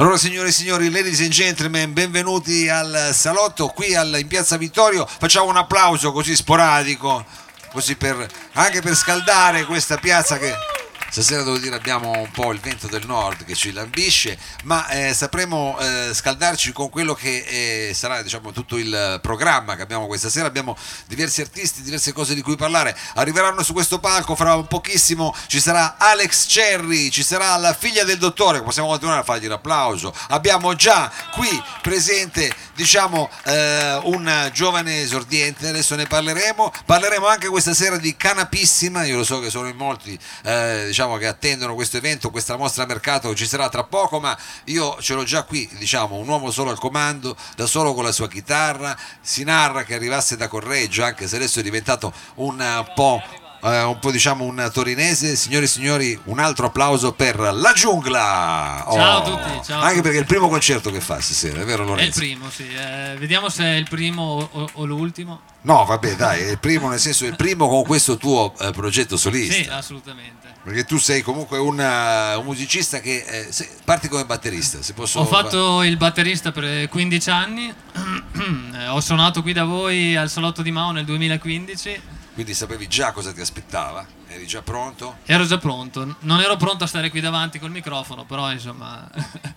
Allora, signore e signori, ladies and gentlemen, benvenuti al salotto qui in Piazza Vittorio. Facciamo un applauso così sporadico, così anche per scaldare questa piazza che stasera, devo dire, abbiamo un po' il vento del nord che ci lambisce, ma sapremo scaldarci con quello che sarà, diciamo, tutto il programma che abbiamo questa sera. Abbiamo diversi artisti, diverse cose di cui parlare. Arriveranno su questo palco fra pochissimo, ci sarà Alex Cerri, ci sarà la figlia del dottore, possiamo continuare a fargli l'applauso. Abbiamo già qui presente, diciamo, un giovane esordiente, adesso ne parleremo anche questa sera di Canapissima. Io lo so che sono in molti, diciamo, che attendono questo evento, questa mostra a mercato ci sarà tra poco, ma io ce l'ho già qui, diciamo, un uomo solo al comando, da solo con la sua chitarra. Si narra che arrivasse da Correggio, anche se adesso è diventato un po', diciamo, un torinese. Signore e signori, un altro applauso per La Giungla. Ciao a tutti, ciao. Anche perché è il primo concerto che fa stasera, è vero Lorenzo? È il primo, sì. Vediamo se è il primo o l'ultimo. No, vabbè, dai, è il primo, nel senso, è il primo con questo tuo progetto solista. Sì, assolutamente. Perché tu sei comunque un musicista che parti come batterista, se posso. Ho fatto il batterista per 15 anni, ho suonato qui da voi al Salotto di Mao nel 2015. Quindi sapevi già cosa ti aspettava? Eri già pronto? Ero già pronto, non ero pronto a stare qui davanti col microfono, però insomma.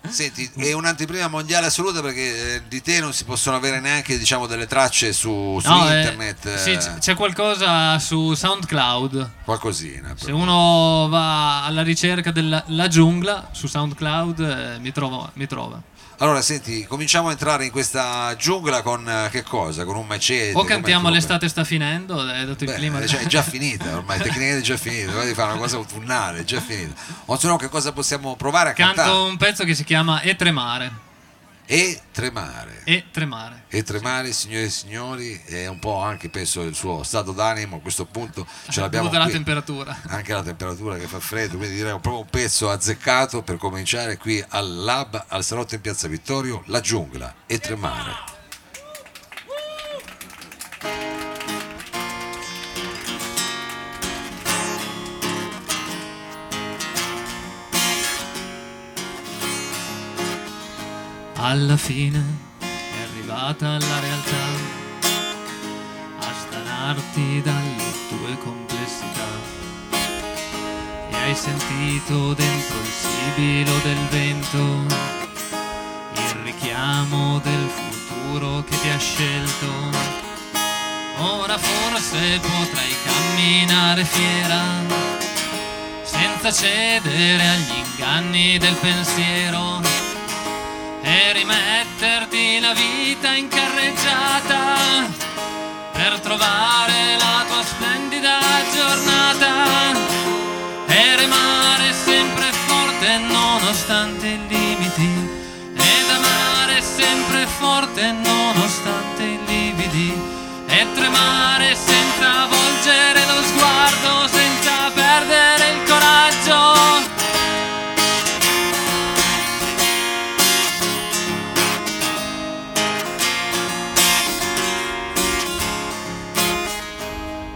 Senti, è un'anteprima mondiale assoluta, perché di te non si possono avere neanche, diciamo, delle tracce su internet. Sì, c'è qualcosa su SoundCloud. Qualcosina. Se uno va alla ricerca della giungla su SoundCloud, mi trova. Allora, senti, cominciamo a entrare in questa giungla con che cosa? Con un macete? O cantiamo "L'estate sta finendo", è dato il clima. Cioè, è già finita, ormai tecnicamente è già finita, devi fare una cosa autunnale, è già finita. O se no, che cosa possiamo provare a cantare? Canto un pezzo che si chiama "E tremare". E tremare, sì. Signore e signori, è un po' anche, penso, il suo stato d'animo a questo punto, ce l'abbiamo qui. Anche la temperatura che fa freddo, quindi direi proprio un pezzo azzeccato per cominciare qui al Lab, al salotto in Piazza Vittorio. La Giungla, E tremare. Alla fine è arrivata la realtà a stanarti dalle tue complessità, e hai sentito dentro il sibilo del vento il richiamo del futuro che ti ha scelto. Ora forse potrai camminare fiera senza cedere agli inganni del pensiero, e rimetterti la vita in carreggiata per trovare la tua splendida giornata, e remare sempre forte nonostante i limiti, ed amare sempre forte nonostante i lividi, e tremare senza volgere lo sguardo, senza perdere il coraggio.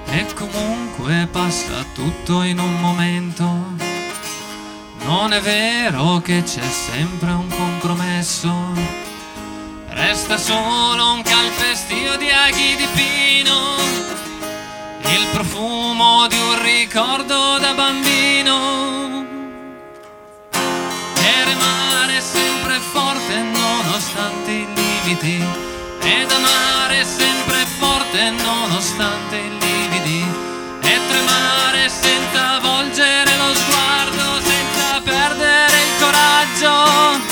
E comunque passa tutto in un momento, non è vero che c'è sempre un compromesso, resta solo un calpestio di aghi di pino, il profumo di un ricordo da bambino, e remare sempre forte nonostante i limiti, ed amare sempre forte nonostante i limiti, e tremare senza volgere lo sguardo, senza perdere il coraggio.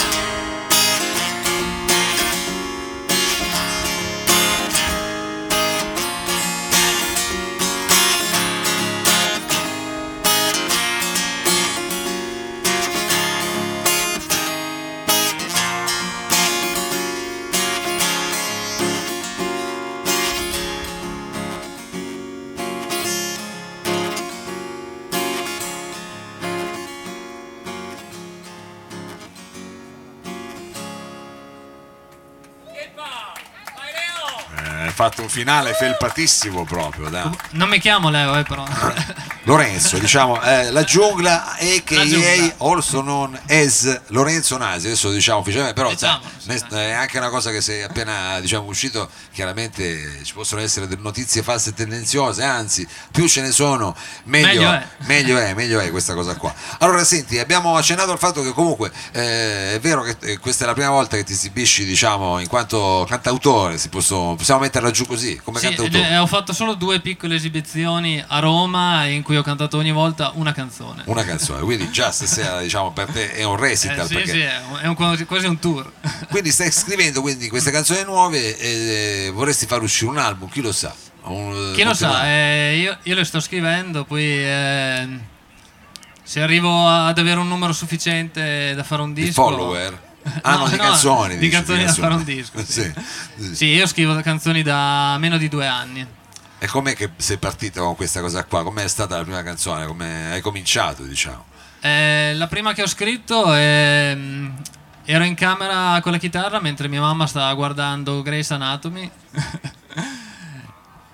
Fatto un finale felpatissimo proprio, dai. Non mi chiamo Leo, però Lorenzo, diciamo, La Giungla, a.k.a. also known as Lorenzo Nasi, adesso diciamo ufficialmente, però è anche una cosa che sei appena, diciamo, uscito, chiaramente ci possono essere delle notizie false e tendenziose, anzi più ce ne sono meglio è questa cosa qua. Allora senti, abbiamo accennato al fatto che comunque è vero che questa è la prima volta che ti esibisci, diciamo, in quanto cantautore, possiamo metterla giù così, come cantautore. Ho fatto solo 2 piccole esibizioni a Roma in cui ho cantato ogni volta una canzone, quindi già stasera diciamo per te è un recital, quasi un tour. Quindi stai scrivendo queste canzoni nuove e vorresti far uscire un album, chi lo sa? Io le sto scrivendo, poi se arrivo ad avere un numero sufficiente da fare un disco, di follower? Canzoni da fare un disco. Sì, io scrivo canzoni da meno di 2 anni. E com'è che sei partita con questa cosa qua? Com'è stata la prima canzone? Come hai cominciato, diciamo? La prima che ho scritto ero in camera con la chitarra mentre mia mamma stava guardando Grey Anatomy.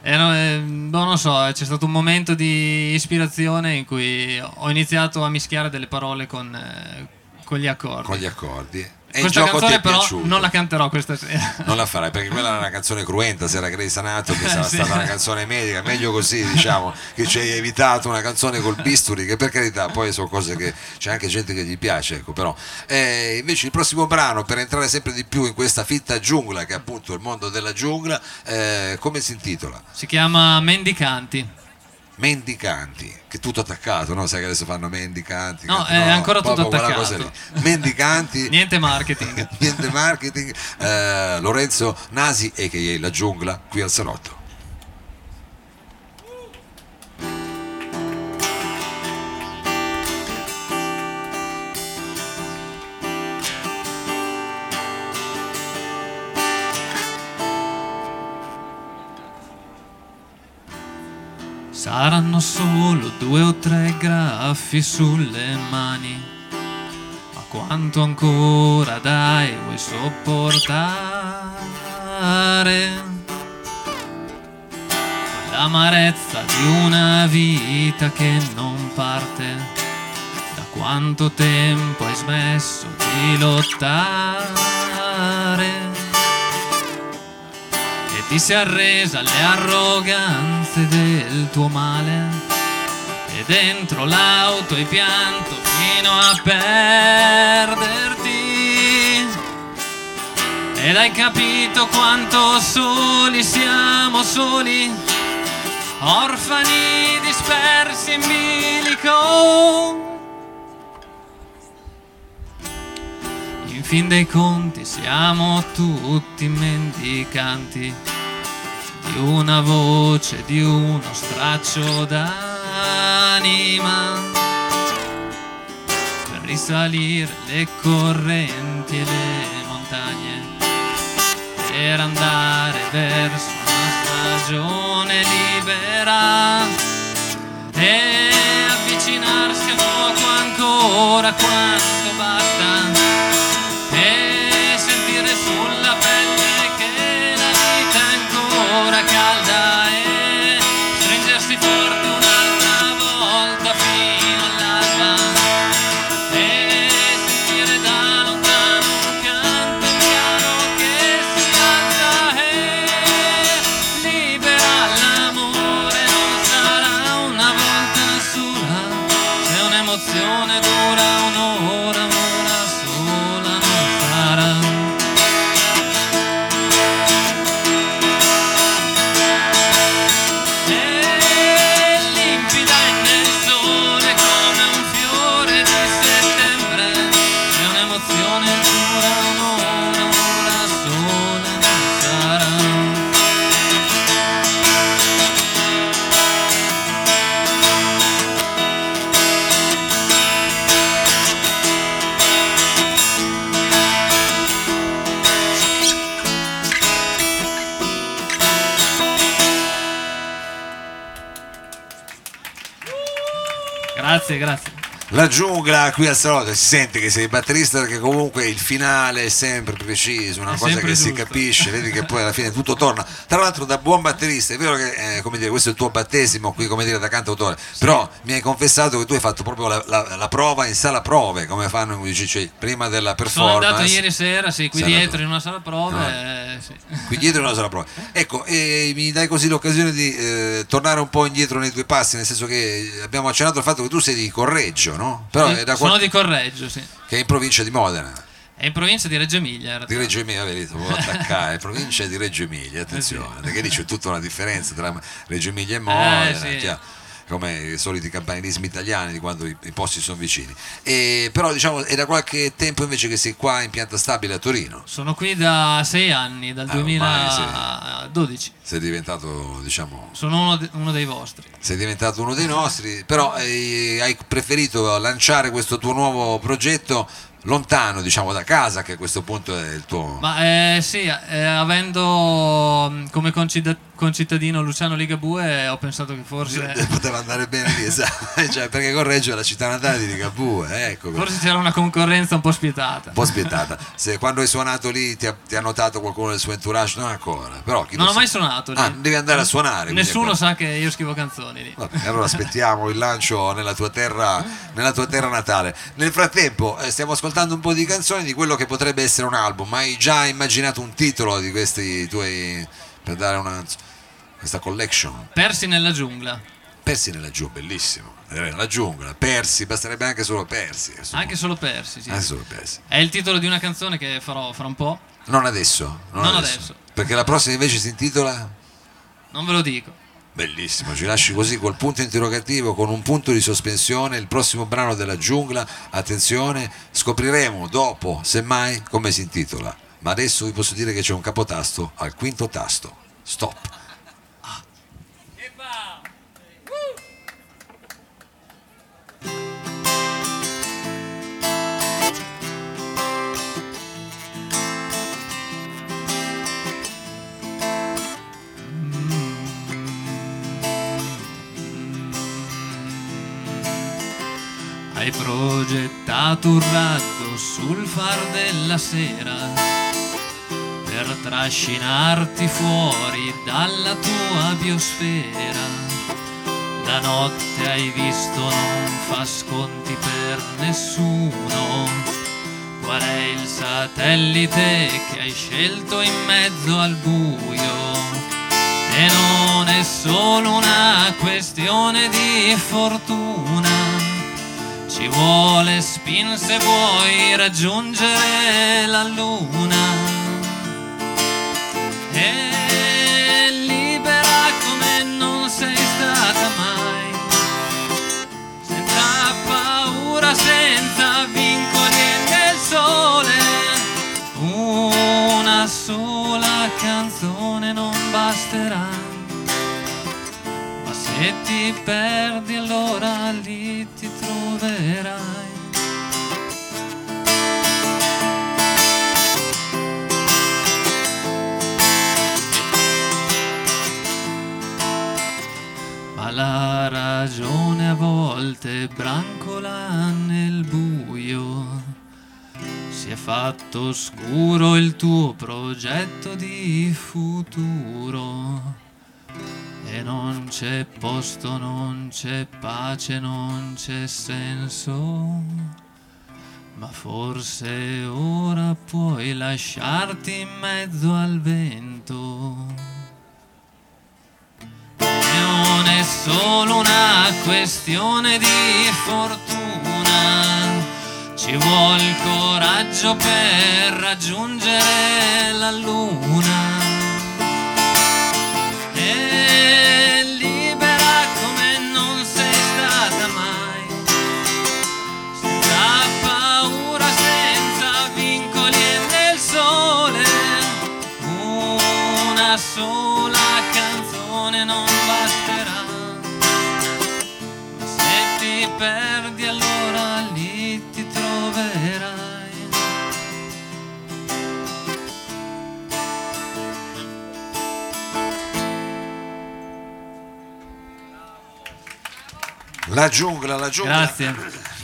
Non so, c'è stato un momento di ispirazione in cui ho iniziato a mischiare delle parole con gli accordi. Questa canzone però non la canterò questa sera. Non la farai, perché quella era una canzone cruenta, se era Grey Sanato, che sarà stata una canzone medica, meglio così, diciamo, che ci hai evitato una canzone col bisturi, che per carità poi sono cose che c'è anche gente che gli piace, ecco, però. Invece il prossimo brano, per entrare sempre di più in questa fitta giungla, che è appunto il mondo della giungla, come si intitola? Si chiama Mendicanti, che è tutto attaccato, no? Sai che adesso fanno mendicanti. È ancora tutto attaccato. Mendicanti. Niente marketing. Lorenzo Nasi, a.k.a. La Giungla, qui al Salotto. Saranno solo 2 o 3 graffi sulle mani, ma quanto ancora dai vuoi sopportare? L'amarezza di una vita che non parte, da quanto tempo hai smesso di lottare? Ti sei arresa alle arroganze del tuo male e dentro l'auto hai pianto fino a perderti, ed hai capito quanto soli siamo, soli, orfani dispersi in bilico. In fin dei conti siamo tutti mendicanti di una voce, di uno straccio d'anima, per risalire le correnti e le montagne, per andare verso una stagione libera e avvicinarsi a poco ancora quanto basta, e sentire sulla pelle che la vita è ancora calda e stringersi forte un'altra volta fino all'alba, e sentire da lontano un canto piano che si alza e libera. L'amore non sarà una volta sola, se un'emozione dura un'ora, un'ora sola non sarà. È limpida nel sole come un fiore di settembre, se un'emozione dura un'ora, un'ora sola non sarà. Grazie. La Giungla qui al Salotto, si sente che sei batterista perché comunque il finale è sempre preciso, una è cosa che giusto. Si capisce, vedi che poi alla fine tutto torna. Tra l'altro da buon batterista, è vero che come dire, questo è il tuo battesimo qui come dire da cantautore, sì. Però mi hai confessato che tu hai fatto proprio la prova in sala prove, come fanno i musicisti, cioè, prima della performance. Sono andato ieri sera, sì, qui dietro in una sala prove. No. Sì. Qui dietro in una sala prove. Ecco, e mi dai così l'occasione di tornare un po' indietro nei tuoi passi, nel senso che abbiamo accennato al fatto che tu sei di Correggio, no? Però sì, sono di Correggio, sì. Che è in provincia di Modena. È in provincia di Reggio Emilia. Di Reggio Emilia, vedete, volevo attaccare, provincia di Reggio Emilia, attenzione, sì. Perché lì c'è tutta una differenza tra Reggio Emilia e Modena, sì. Come i soliti campanilismi italiani di quando i posti sono vicini. E però diciamo è da qualche tempo invece che sei qua in pianta stabile a Torino. Sono qui da 6 anni, dal 2012. Sei diventato, diciamo... Sono uno dei vostri. Sei diventato uno dei nostri, però hai preferito lanciare questo tuo nuovo progetto lontano, diciamo, da casa, che a questo punto è il tuo... Ma sì, avendo come concittadino Luciano Ligabue, ho pensato che forse... Poteva andare bene lì, cioè, perché Correggio è la città natale di Ligabue, ecco. Forse c'era una concorrenza un po' spietata. Un po' spietata. Se quando hai suonato lì ti ha notato qualcuno del suo entourage? Non ancora, però... Chi non ho mai suonato lì. Ah, devi andare a suonare. Nessuno sa che io scrivo canzoni lì. Vabbè, allora aspettiamo il lancio nella tua terra natale. Nel frattempo stiamo ascoltando un po' di canzoni di quello che potrebbe essere un album. Hai già immaginato un titolo di questi tuoi, per dare questa collection? Persi nella giungla. Persi nella giungla, bellissimo. La giungla, persi, basterebbe anche solo persi. Anche solo persi, sì. Anche solo persi. È il titolo di una canzone che farò fra un po'. Non adesso. Non adesso. Perché la prossima invece si intitola? Non ve lo dico. Bellissimo, ci lasci così col punto interrogativo, con un punto di sospensione. Il prossimo brano della giungla, attenzione, scopriremo dopo semmai come si intitola, ma adesso vi posso dire che c'è un capotasto al quinto tasto. Stop. Hai progettato un ratto sul far della sera per trascinarti fuori dalla tua biosfera. La notte, hai visto, non fa sconti per nessuno. Qual è il satellite che hai scelto in mezzo al buio? E non è solo una questione di fortuna. Ci vuole spin se vuoi raggiungere la luna. E libera come non sei stata mai, senza paura, senza vincoli del sole. Una sola canzone non basterà, se ti perdi allora lì ti troverai. Ma la ragione a volte brancola nel buio. Si è fatto oscuro il tuo progetto di futuro. E non c'è posto, non c'è pace, non c'è senso. Ma forse ora puoi lasciarti in mezzo al vento. E non è solo una questione di fortuna. Ci vuol coraggio per raggiungere la luna. Libera come non sei stata mai, senza paura, senza vincoli e nel sole. Una sola canzone non basterà, ma se ti perdi allora lì ti troverai. La giungla, la giungla. Grazie.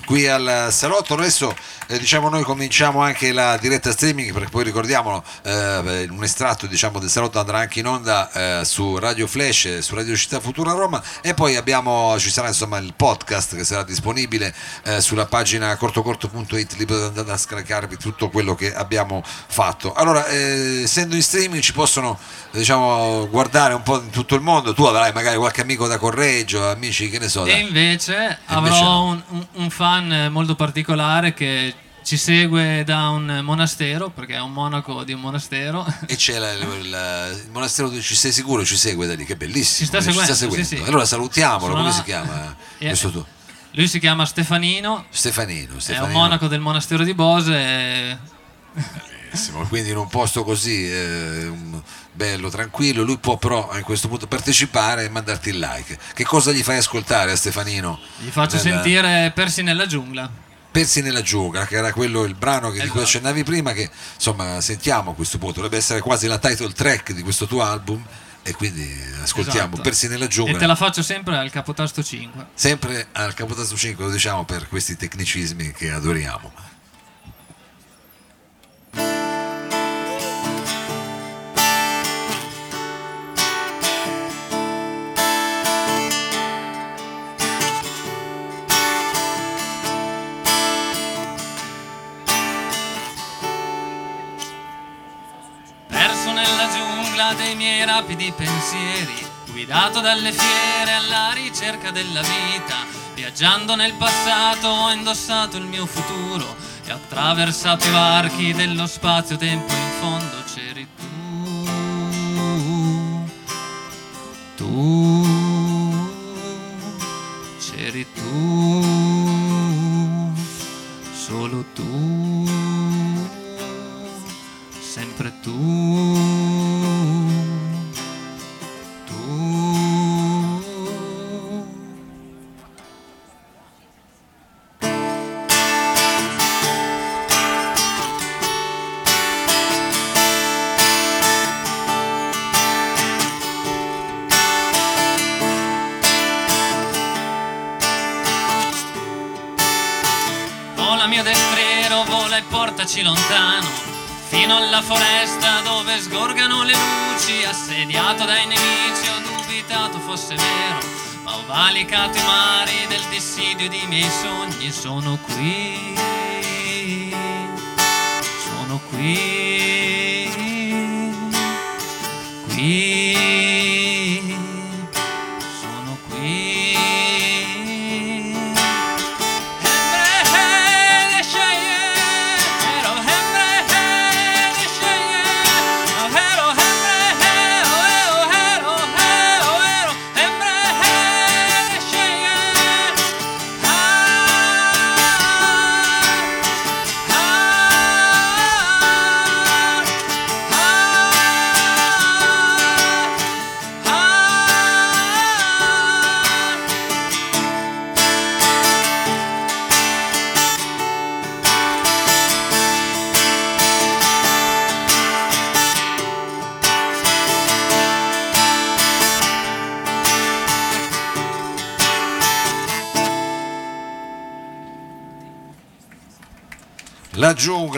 qui al Salotto. Adesso diciamo noi cominciamo anche la diretta streaming, perché poi ricordiamolo un estratto diciamo del Salotto andrà anche in onda su Radio Flash, su Radio Città Futura Roma, e poi abbiamo, ci sarà insomma il podcast che sarà disponibile sulla pagina cortocorto.it, libero da scaricarvi tutto quello che abbiamo fatto. Allora essendo in streaming ci possono diciamo guardare un po' in tutto il mondo. Tu avrai magari qualche amico da Correggio, amici che ne so, e invece avrò un fan molto particolare che ci segue da un monastero, perché è un monaco di un monastero. E c'è il monastero, ci sei sicuro? Ci segue da lì, che bellissimo. Ci sta seguendo. Sì, sì. Allora salutiamolo. Come si chiama questo tuo? Lui si chiama Stefanino. È un monaco del monastero di Bose. Bellissimo. Quindi in un posto così bello, tranquillo, lui può però a questo punto partecipare e mandarti il like. Che cosa gli fai ascoltare a Stefanino? Gli faccio sentire Persi nella giungla, che era quello il brano che di cui accennavi prima, che insomma sentiamo a questo punto, dovrebbe essere quasi la title track di questo tuo album, e quindi ascoltiamo Persi nella giungla. E te la faccio sempre al capotasto 5. Sempre al capotasto 5, lo diciamo per questi tecnicismi che adoriamo. Dei miei rapidi pensieri, guidato dalle fiere alla ricerca della vita, viaggiando nel passato ho indossato il mio futuro e attraversato i varchi dello spazio-tempo, in fondo c'eri tu, c'eri tu, solo tu, sempre tu. Portaci lontano, fino alla foresta dove sgorgano le luci, assediato dai nemici ho dubitato fosse vero, ma ho valicato i mari del dissidio dei miei sogni, sono qui.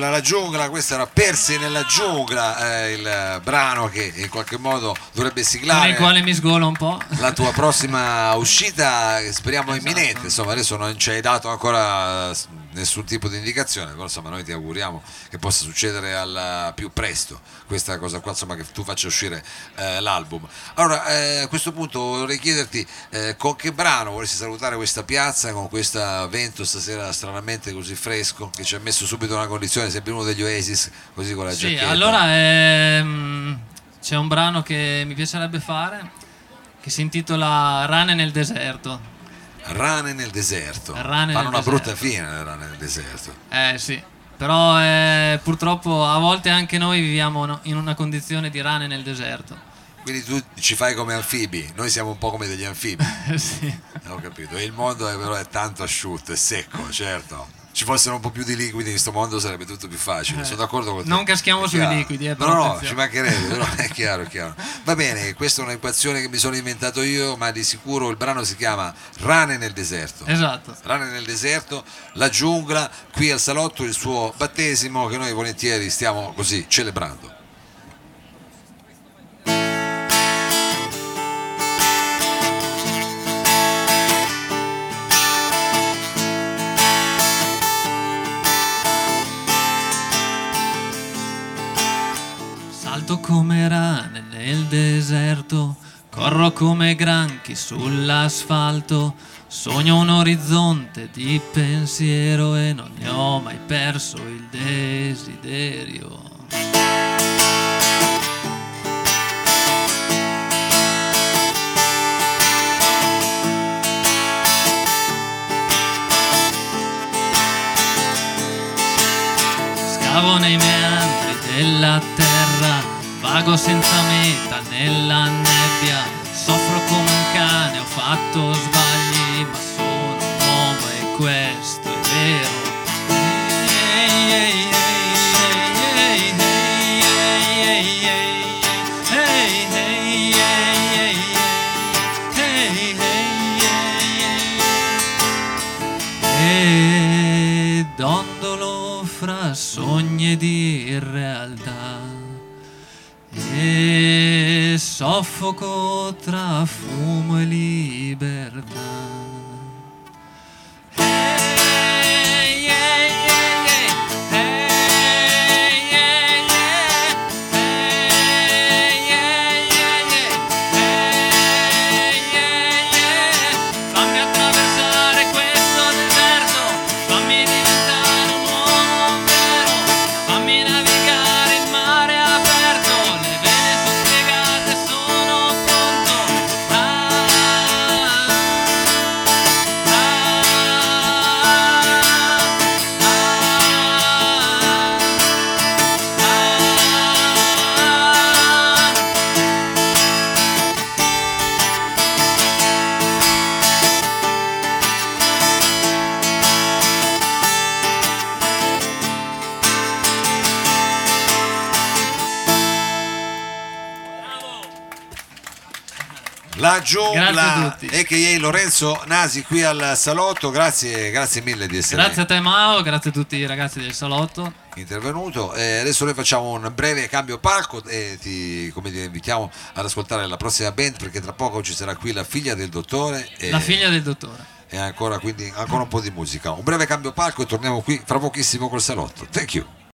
La giungla, questa era Persi nella giungla, il brano che in qualche modo dovrebbe siglare, nel quale mi sgola un po', la tua prossima uscita, speriamo imminente. Insomma, adesso non ci hai dato ancora nessun tipo di indicazione, però insomma noi ti auguriamo che possa succedere al più presto questa cosa qua, insomma, che tu faccia uscire l'album. Allora a questo punto vorrei chiederti con che brano vorresti salutare questa piazza, con questo vento stasera stranamente così fresco che ci ha messo subito una condizione, sempre uno degli Oasis così con la giacchetta. Sì, allora c'è un brano che mi piacerebbe fare che si intitola Rane nel deserto. Fanno una brutta fine le rane nel deserto. Sì, però purtroppo a volte anche noi viviamo in una condizione di rane nel deserto. Quindi tu ci fai come anfibi, noi siamo un po' come degli anfibi. Sì. Ho capito, e il mondo però è tanto asciutto e secco, certo. ci fossero un po' più di liquidi in questo mondo sarebbe tutto più facile. Sono d'accordo con te. Non caschiamo sui liquidi, però no, ci mancherebbe, però è chiaro, è chiaro. Va bene, questa è un'equazione che mi sono inventato io, ma di sicuro il brano si chiama Rane nel deserto. Esatto. Rane nel deserto, La Giungla, qui al Salotto, il suo battesimo che noi volentieri stiamo così celebrando. Come rane nel deserto, corro come granchi sull'asfalto, sogno un orizzonte di pensiero e non ne ho mai perso il desiderio. Scavo nei meandri della terra, vago senza meta nella nebbia, soffro come un cane, ho fatto sbagli, ma sono un uomo e questo è vero. E dondolo fra sogni ed irrealtà, e soffoco tra fumo e libertà. La Giungla, a.k.a. Lorenzo Nasi, qui al Salotto. Grazie, grazie mille di essere Grazie a te Mao, grazie a tutti i ragazzi del Salotto intervenuto. Adesso noi facciamo un breve cambio palco e ti, come dire, invitiamo ad ascoltare la prossima band, perché tra poco ci sarà qui la figlia del dottore e... La figlia del dottore. E ancora, quindi ancora un po' di musica. Un breve cambio palco e torniamo qui fra pochissimo col Salotto. Thank you.